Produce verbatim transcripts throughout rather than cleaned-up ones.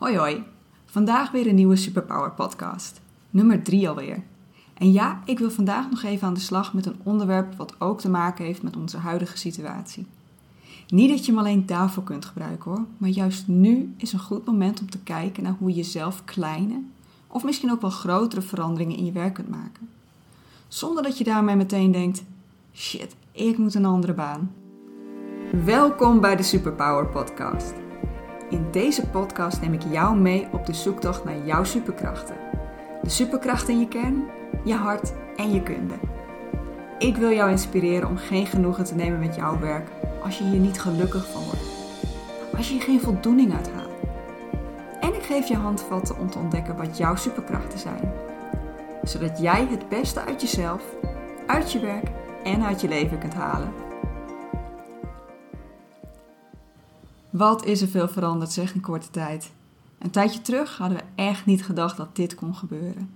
Hoi hoi, vandaag weer een nieuwe Superpower Podcast, nummer drie alweer. En ja, ik wil vandaag nog even aan de slag met een onderwerp wat ook te maken heeft met onze huidige situatie. Niet dat je hem alleen daarvoor kunt gebruiken hoor, maar juist nu is een goed moment om te kijken naar hoe je zelf kleine of misschien ook wel grotere veranderingen in je werk kunt maken. Zonder dat je daarmee meteen denkt, shit, ik moet een andere baan. Welkom bij de Superpower Podcast. In deze podcast neem ik jou mee op de zoektocht naar jouw superkrachten. De superkrachten in je kern, je hart en je kunde. Ik wil jou inspireren om geen genoegen te nemen met jouw werk als je hier niet gelukkig van wordt. Als je hier geen voldoening uit haalt. En ik geef je handvatten om te ontdekken wat jouw superkrachten zijn. Zodat jij het beste uit jezelf, uit je werk en uit je leven kunt halen. Wat is er veel veranderd zeg in korte tijd. Een tijdje terug hadden we echt niet gedacht dat dit kon gebeuren.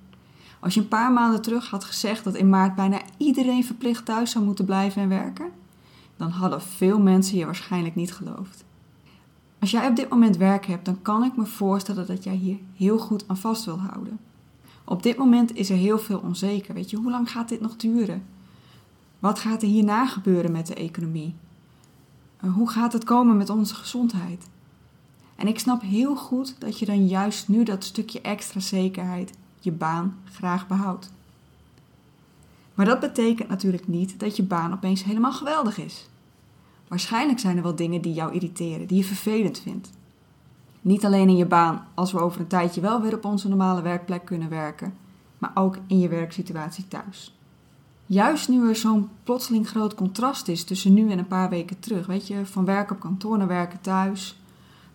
Als je een paar maanden terug had gezegd dat in maart bijna iedereen verplicht thuis zou moeten blijven en werken, dan hadden veel mensen je waarschijnlijk niet geloofd. Als jij op dit moment werk hebt, dan kan ik me voorstellen dat jij hier heel goed aan vast wil houden. Op dit moment is er heel veel onzeker. Weet je, hoe lang gaat dit nog duren? Wat gaat er hierna gebeuren met de economie? Hoe gaat het komen met onze gezondheid? En ik snap heel goed dat je dan juist nu dat stukje extra zekerheid, je baan, graag behoudt. Maar dat betekent natuurlijk niet dat je baan opeens helemaal geweldig is. Waarschijnlijk zijn er wel dingen die jou irriteren, die je vervelend vindt. Niet alleen in je baan, als we over een tijdje wel weer op onze normale werkplek kunnen werken, maar ook in je werksituatie thuis. Juist nu er zo'n plotseling groot contrast is tussen nu en een paar weken terug. Weet je, van werk op kantoor naar werken thuis.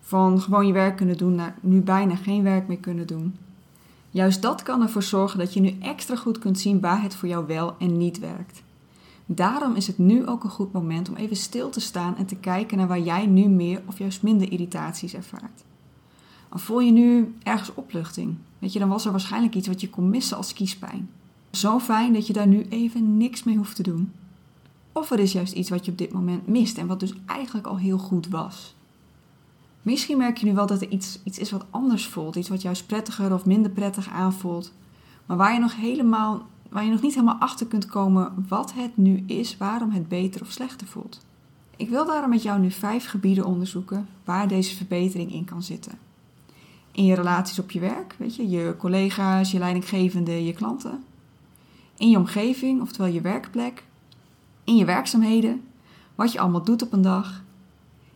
Van gewoon je werk kunnen doen naar nu bijna geen werk meer kunnen doen. Juist dat kan ervoor zorgen dat je nu extra goed kunt zien waar het voor jou wel en niet werkt. Daarom is het nu ook een goed moment om even stil te staan en te kijken naar waar jij nu meer of juist minder irritaties ervaart. Al voel je nu ergens opluchting. Weet je, dan was er waarschijnlijk iets wat je kon missen als kiespijn. Zo fijn dat je daar nu even niks mee hoeft te doen. Of er is juist iets wat je op dit moment mist en wat dus eigenlijk al heel goed was. Misschien merk je nu wel dat er iets, iets is wat anders voelt. Iets wat juist prettiger of minder prettig aanvoelt. Maar waar je nog helemaal, waar je nog niet helemaal achter kunt komen wat het nu is, waarom het beter of slechter voelt. Ik wil daarom met jou nu vijf gebieden onderzoeken waar deze verbetering in kan zitten. In je relaties op je werk, weet je, je collega's, je leidinggevende, je klanten. In je omgeving, oftewel je werkplek, in je werkzaamheden, wat je allemaal doet op een dag,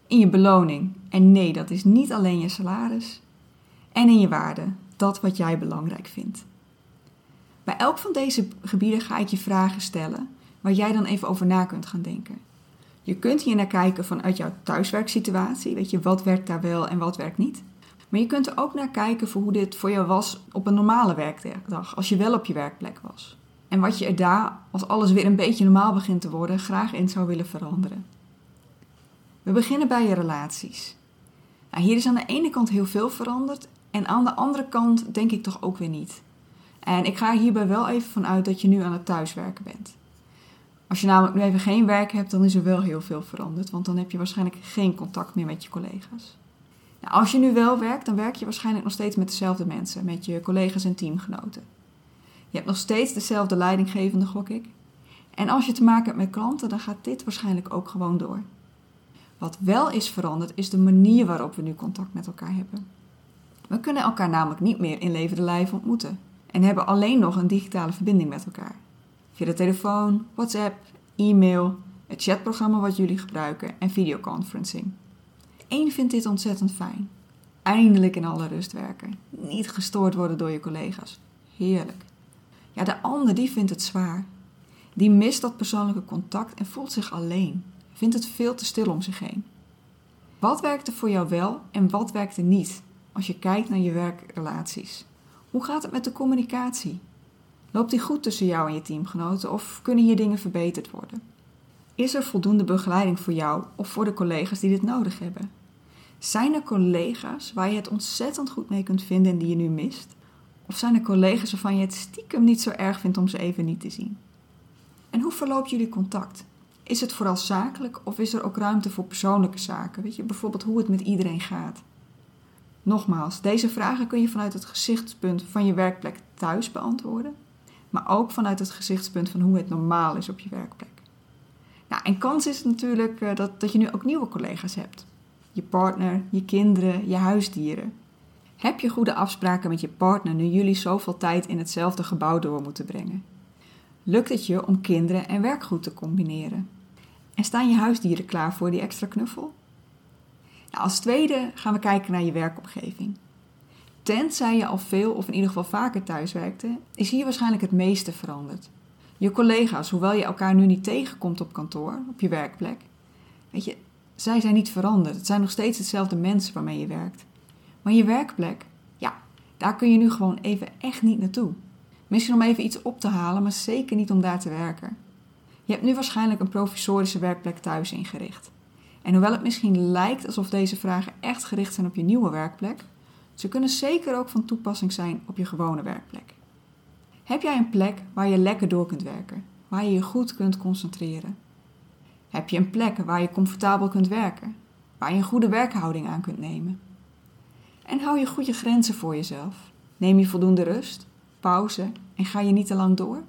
in je beloning, en nee, dat is niet alleen je salaris, en in je waarde, dat wat jij belangrijk vindt. Bij elk van deze gebieden ga ik je vragen stellen, waar jij dan even over na kunt gaan denken. Je kunt hier naar kijken vanuit jouw thuiswerksituatie, weet je, wat werkt daar wel en wat werkt niet. Maar je kunt er ook naar kijken voor hoe dit voor jou was op een normale werkdag, als je wel op je werkplek was. En wat je er daar, als alles weer een beetje normaal begint te worden, graag in zou willen veranderen. We beginnen bij je relaties. Nou, hier is aan de ene kant heel veel veranderd en aan de andere kant denk ik toch ook weer niet. En ik ga hierbij wel even vanuit dat je nu aan het thuiswerken bent. Als je namelijk nu even geen werk hebt, dan is er wel heel veel veranderd, want dan heb je waarschijnlijk geen contact meer met je collega's. Nou, als je nu wel werkt, dan werk je waarschijnlijk nog steeds met dezelfde mensen, met je collega's en teamgenoten. Je hebt nog steeds dezelfde leidinggevende, gok ik. En als je te maken hebt met klanten, dan gaat dit waarschijnlijk ook gewoon door. Wat wel is veranderd, is de manier waarop we nu contact met elkaar hebben. We kunnen elkaar namelijk niet meer in levende lijf ontmoeten. En hebben alleen nog een digitale verbinding met elkaar. Via de telefoon, WhatsApp, e-mail, het chatprogramma wat jullie gebruiken en videoconferencing. Eén vindt dit ontzettend fijn. Eindelijk in alle rust werken. Niet gestoord worden door je collega's. Heerlijk. Ja, de ander die vindt het zwaar. Die mist dat persoonlijke contact en voelt zich alleen. Vindt het veel te stil om zich heen. Wat werkte voor jou wel en wat werkte niet als je kijkt naar je werkrelaties? Hoe gaat het met de communicatie? Loopt die goed tussen jou en je teamgenoten of kunnen hier dingen verbeterd worden? Is er voldoende begeleiding voor jou of voor de collega's die dit nodig hebben? Zijn er collega's waar je het ontzettend goed mee kunt vinden en die je nu mist? Of zijn er collega's waarvan je het stiekem niet zo erg vindt om ze even niet te zien? En hoe verloopt jullie contact? Is het vooral zakelijk of is er ook ruimte voor persoonlijke zaken? Weet je, bijvoorbeeld hoe het met iedereen gaat. Nogmaals, deze vragen kun je vanuit het gezichtspunt van je werkplek thuis beantwoorden, maar ook vanuit het gezichtspunt van hoe het normaal is op je werkplek. Nou, en kans is natuurlijk dat, dat je nu ook nieuwe collega's hebt. Je partner, je kinderen, je huisdieren. Heb je goede afspraken met je partner nu jullie zoveel tijd in hetzelfde gebouw door moeten brengen? Lukt het je om kinderen en werk goed te combineren? En staan je huisdieren klaar voor die extra knuffel? Nou, als tweede gaan we kijken naar je werkomgeving. Tenzij je al veel of in ieder geval vaker thuis werkte, is hier waarschijnlijk het meeste veranderd. Je collega's, hoewel je elkaar nu niet tegenkomt op kantoor, op je werkplek, weet je, zij zijn niet veranderd. Het zijn nog steeds hetzelfde mensen waarmee je werkt. Maar je werkplek, ja, daar kun je nu gewoon even echt niet naartoe. Misschien om even iets op te halen, maar zeker niet om daar te werken. Je hebt nu waarschijnlijk een provisorische werkplek thuis ingericht. En hoewel het misschien lijkt alsof deze vragen echt gericht zijn op je nieuwe werkplek, ze kunnen zeker ook van toepassing zijn op je gewone werkplek. Heb jij een plek waar je lekker door kunt werken, waar je je goed kunt concentreren? Heb je een plek waar je comfortabel kunt werken, waar je een goede werkhouding aan kunt nemen? En hou je goed je grenzen voor jezelf. Neem je voldoende rust, pauze en ga je niet te lang door?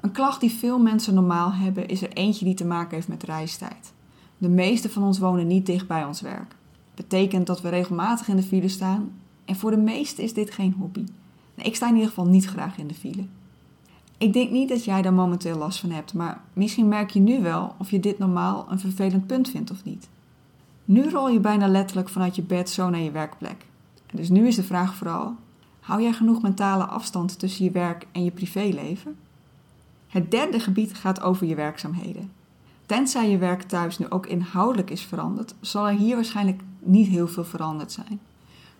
Een klacht die veel mensen normaal hebben is er eentje die te maken heeft met reistijd. De meeste van ons wonen niet dicht bij ons werk. Dat betekent dat we regelmatig in de file staan en voor de meesten is dit geen hobby. Ik sta in ieder geval niet graag in de file. Ik denk niet dat jij daar momenteel last van hebt, maar misschien merk je nu wel of je dit normaal een vervelend punt vindt of niet. Nu rol je bijna letterlijk vanuit je bed zo naar je werkplek. En dus nu is de vraag vooral, hou jij genoeg mentale afstand tussen je werk en je privéleven? Het derde gebied gaat over je werkzaamheden. Tenzij je werk thuis nu ook inhoudelijk is veranderd, zal er hier waarschijnlijk niet heel veel veranderd zijn.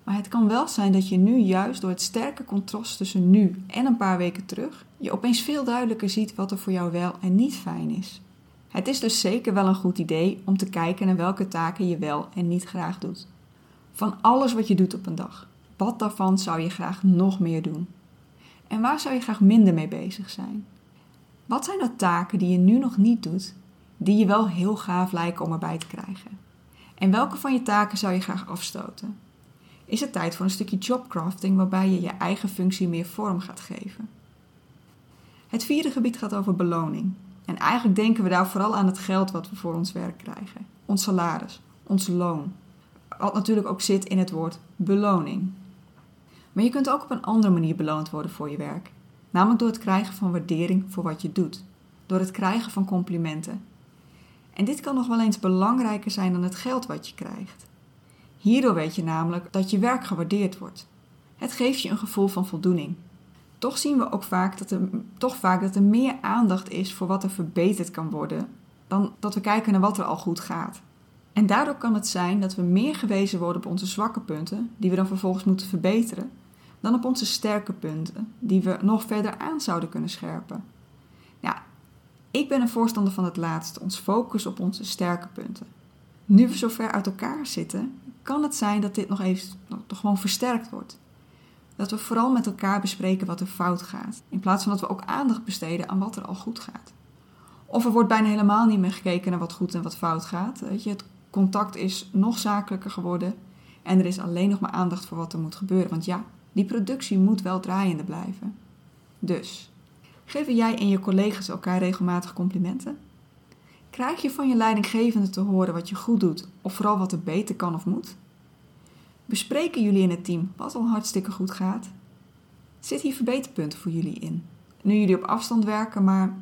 Maar het kan wel zijn dat je nu juist door het sterke contrast tussen nu en een paar weken terug, je opeens veel duidelijker ziet wat er voor jou wel en niet fijn is. Het is dus zeker wel een goed idee om te kijken naar welke taken je wel en niet graag doet. Van alles wat je doet op een dag, wat daarvan zou je graag nog meer doen? En waar zou je graag minder mee bezig zijn? Wat zijn dat taken die je nu nog niet doet, die je wel heel gaaf lijken om erbij te krijgen? En welke van je taken zou je graag afstoten? Is het tijd voor een stukje jobcrafting waarbij je je eigen functie meer vorm gaat geven. Het vierde gebied gaat over beloning. En eigenlijk denken we daar vooral aan het geld wat we voor ons werk krijgen. Ons salaris, ons loon. Wat natuurlijk ook zit in het woord beloning. Maar je kunt ook op een andere manier beloond worden voor je werk. Namelijk door het krijgen van waardering voor wat je doet. Door het krijgen van complimenten. En dit kan nog wel eens belangrijker zijn dan het geld wat je krijgt. Hierdoor weet je namelijk dat je werk gewaardeerd wordt. Het geeft je een gevoel van voldoening. Toch zien we ook vaak dat er, toch vaak dat er meer aandacht is voor wat er verbeterd kan worden, dan dat we kijken naar wat er al goed gaat. En daardoor kan het zijn dat we meer gewezen worden op onze zwakke punten, die we dan vervolgens moeten verbeteren, dan op onze sterke punten, die we nog verder aan zouden kunnen scherpen. Nou, ik ben een voorstander van het laatste, ons focus op onze sterke punten. Nu we zo ver uit elkaar zitten, kan het zijn dat dit nog even gewoon versterkt wordt. Dat we vooral met elkaar bespreken wat er fout gaat, in plaats van dat we ook aandacht besteden aan wat er al goed gaat. Of er wordt bijna helemaal niet meer gekeken naar wat goed en wat fout gaat. Weet je, het contact is nog zakelijker geworden en er is alleen nog maar aandacht voor wat er moet gebeuren. Want ja, die productie moet wel draaiende blijven. Dus, geven jij en je collega's elkaar regelmatig complimenten? Krijg je van je leidinggevende te horen wat je goed doet of vooral wat er beter kan of moet? Bespreken jullie in het team wat al hartstikke goed gaat? Zit hier verbeterpunten voor jullie in? Nu jullie op afstand werken, maar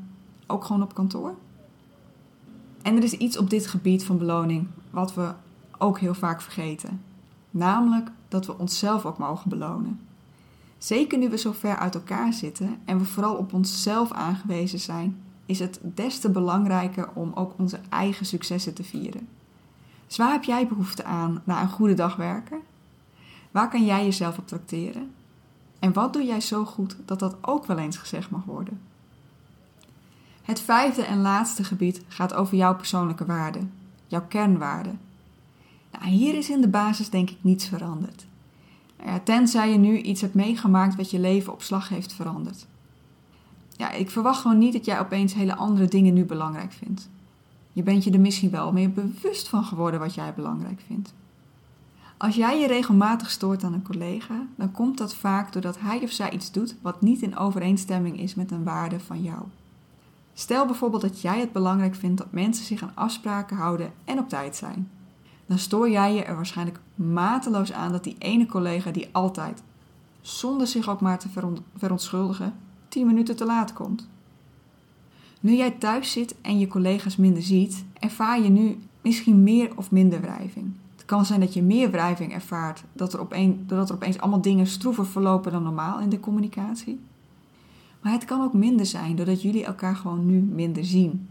ook gewoon op kantoor? En er is iets op dit gebied van beloning wat we ook heel vaak vergeten. Namelijk dat we onszelf ook mogen belonen. Zeker nu we zo ver uit elkaar zitten en we vooral op onszelf aangewezen zijn, is het des te belangrijker om ook onze eigen successen te vieren. Dus waar heb jij behoefte aan na een goede dag werken? Waar kan jij jezelf op tracteren? En wat doe jij zo goed dat dat ook wel eens gezegd mag worden? Het vijfde en laatste gebied gaat over jouw persoonlijke waarden, jouw kernwaarden. Nou, hier is in de basis denk ik niets veranderd. Ja, tenzij je nu iets hebt meegemaakt wat je leven op slag heeft veranderd. Ja, ik verwacht gewoon niet dat jij opeens hele andere dingen nu belangrijk vindt. Je bent je er misschien wel meer bewust van geworden wat jij belangrijk vindt. Als jij je regelmatig stoort aan een collega, dan komt dat vaak doordat hij of zij iets doet wat niet in overeenstemming is met een waarde van jou. Stel bijvoorbeeld dat jij het belangrijk vindt dat mensen zich aan afspraken houden en op tijd zijn. Dan stoor jij je er waarschijnlijk mateloos aan dat die ene collega die altijd, zonder zich ook maar te verontschuldigen, tien minuten te laat komt. Nu jij thuis zit en je collega's minder ziet, ervaar je nu misschien meer of minder wrijving. Het kan zijn dat je meer wrijving ervaart, dat er opeen, doordat er opeens allemaal dingen stroever verlopen dan normaal in de communicatie. Maar het kan ook minder zijn, doordat jullie elkaar gewoon nu minder zien.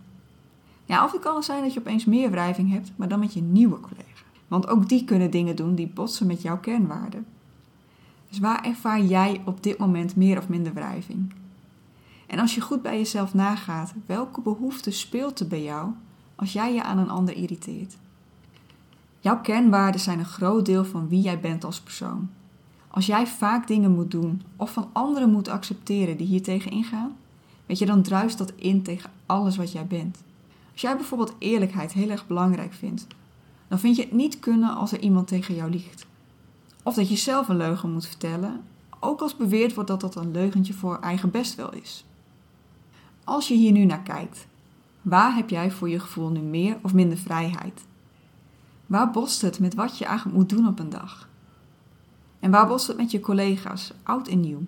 Ja, of het kan zijn dat je opeens meer wrijving hebt, maar dan met je nieuwe collega. Want ook die kunnen dingen doen die botsen met jouw kernwaarden. Dus waar ervaar jij op dit moment meer of minder wrijving? En als je goed bij jezelf nagaat, welke behoefte speelt er bij jou als jij je aan een ander irriteert? Jouw kernwaarden zijn een groot deel van wie jij bent als persoon. Als jij vaak dingen moet doen of van anderen moet accepteren die hier tegen ingaan, weet je, dan druist dat in tegen alles wat jij bent. Als jij bijvoorbeeld eerlijkheid heel erg belangrijk vindt, dan vind je het niet kunnen als er iemand tegen jou liegt. Of dat je zelf een leugen moet vertellen, ook als beweerd wordt dat dat een leugentje voor eigen bestwil is. Als je hier nu naar kijkt, waar heb jij voor je gevoel nu meer of minder vrijheid? Waar botst het met wat je eigenlijk moet doen op een dag? En waar botst het met je collega's, oud en nieuw?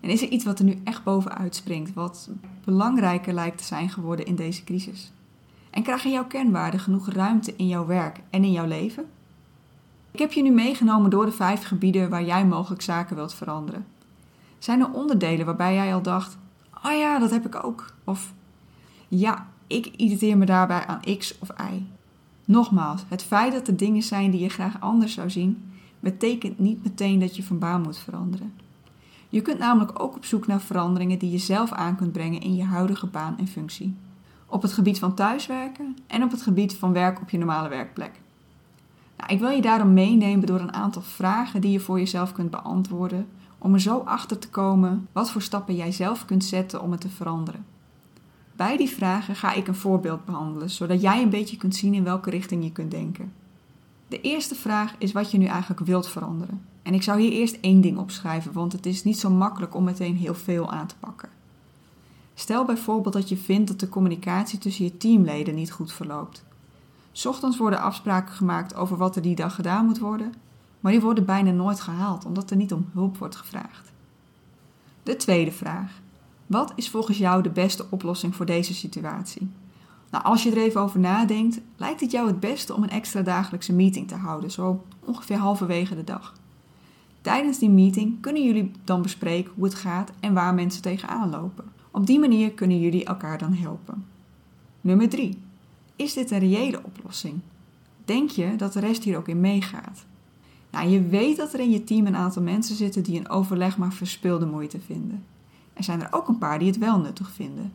En is er iets wat er nu echt bovenuit springt, wat belangrijker lijkt te zijn geworden in deze crisis? En krijgen jouw kernwaarden genoeg ruimte in jouw werk en in jouw leven? Ik heb je nu meegenomen door de vijf gebieden waar jij mogelijk zaken wilt veranderen. Zijn er onderdelen waarbij jij al dacht, oh ja, dat heb ik ook. Of, ja, ik irriteer me daarbij aan X of Y. Nogmaals, het feit dat er dingen zijn die je graag anders zou zien, betekent niet meteen dat je van baan moet veranderen. Je kunt namelijk ook op zoek naar veranderingen die je zelf aan kunt brengen in je huidige baan en functie. Op het gebied van thuiswerken en op het gebied van werk op je normale werkplek. Nou, ik wil je daarom meenemen door een aantal vragen die je voor jezelf kunt beantwoorden, om er zo achter te komen wat voor stappen jij zelf kunt zetten om het te veranderen. Bij die vragen ga ik een voorbeeld behandelen, zodat jij een beetje kunt zien in welke richting je kunt denken. De eerste vraag is wat je nu eigenlijk wilt veranderen. En ik zou hier eerst één ding opschrijven, want het is niet zo makkelijk om meteen heel veel aan te pakken. Stel bijvoorbeeld dat je vindt dat de communicatie tussen je teamleden niet goed verloopt. 's Ochtends worden afspraken gemaakt over wat er die dag gedaan moet worden, maar die worden bijna nooit gehaald, omdat er niet om hulp wordt gevraagd. De tweede vraag. Wat is volgens jou de beste oplossing voor deze situatie? Nou, als je er even over nadenkt, lijkt het jou het beste om een extra dagelijkse meeting te houden, zo ongeveer halverwege de dag. Tijdens die meeting kunnen jullie dan bespreken hoe het gaat en waar mensen tegenaan lopen. Op die manier kunnen jullie elkaar dan helpen. Nummer drie. Is dit een reële oplossing? Denk je dat de rest hier ook in meegaat? Nou, je weet dat er in je team een aantal mensen zitten die een overleg maar verspilde moeite vinden. Er zijn er ook een paar die het wel nuttig vinden.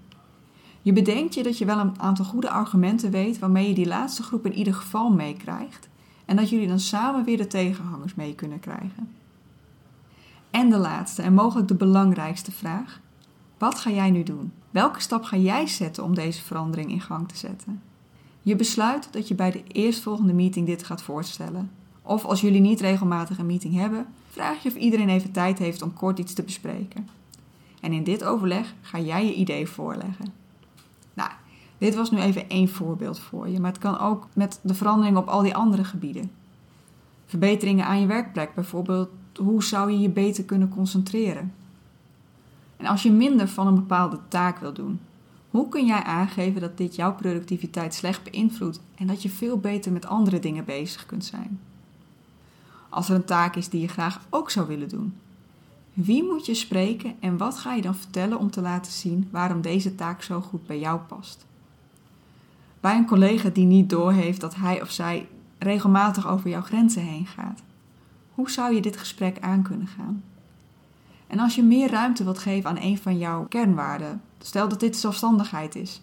Je bedenkt je dat je wel een aantal goede argumenten weet waarmee je die laatste groep in ieder geval meekrijgt en dat jullie dan samen weer de tegenhangers mee kunnen krijgen. En de laatste en mogelijk de belangrijkste vraag. Wat ga jij nu doen? Welke stap ga jij zetten om deze verandering in gang te zetten? Je besluit dat je bij de eerstvolgende meeting dit gaat voorstellen. Of als jullie niet regelmatig een meeting hebben, vraag je of iedereen even tijd heeft om kort iets te bespreken. En in dit overleg ga jij je idee voorleggen. Nou, dit was nu even één voorbeeld voor je, maar het kan ook met de verandering op al die andere gebieden. Verbeteringen aan je werkplek bijvoorbeeld, hoe zou je je beter kunnen concentreren? En als je minder van een bepaalde taak wil doen, hoe kun jij aangeven dat dit jouw productiviteit slecht beïnvloedt en dat je veel beter met andere dingen bezig kunt zijn? Als er een taak is die je graag ook zou willen doen, wie moet je spreken en wat ga je dan vertellen om te laten zien waarom deze taak zo goed bij jou past? Bij een collega die niet doorheeft dat hij of zij regelmatig over jouw grenzen heen gaat, hoe zou je dit gesprek aan kunnen gaan? En als je meer ruimte wilt geven aan een van jouw kernwaarden, stel dat dit zelfstandigheid is,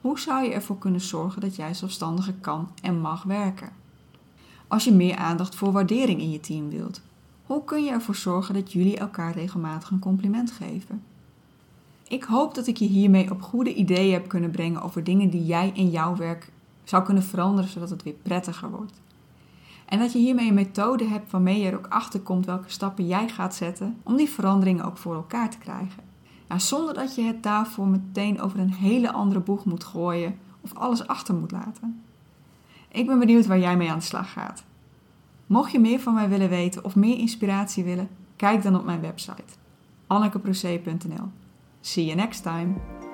hoe zou je ervoor kunnen zorgen dat jij zelfstandiger kan en mag werken? Als je meer aandacht voor waardering in je team wilt, hoe kun je ervoor zorgen dat jullie elkaar regelmatig een compliment geven? Ik hoop dat ik je hiermee op goede ideeën heb kunnen brengen over dingen die jij in jouw werk zou kunnen veranderen, zodat het weer prettiger wordt. En dat je hiermee een methode hebt waarmee je er ook achter komt welke stappen jij gaat zetten om die verandering ook voor elkaar te krijgen. Nou, zonder dat je het daarvoor meteen over een hele andere boeg moet gooien of alles achter moet laten. Ik ben benieuwd waar jij mee aan de slag gaat. Mocht je meer van mij willen weten of meer inspiratie willen, kijk dan op mijn website. anneke procee punt n l. See you next time!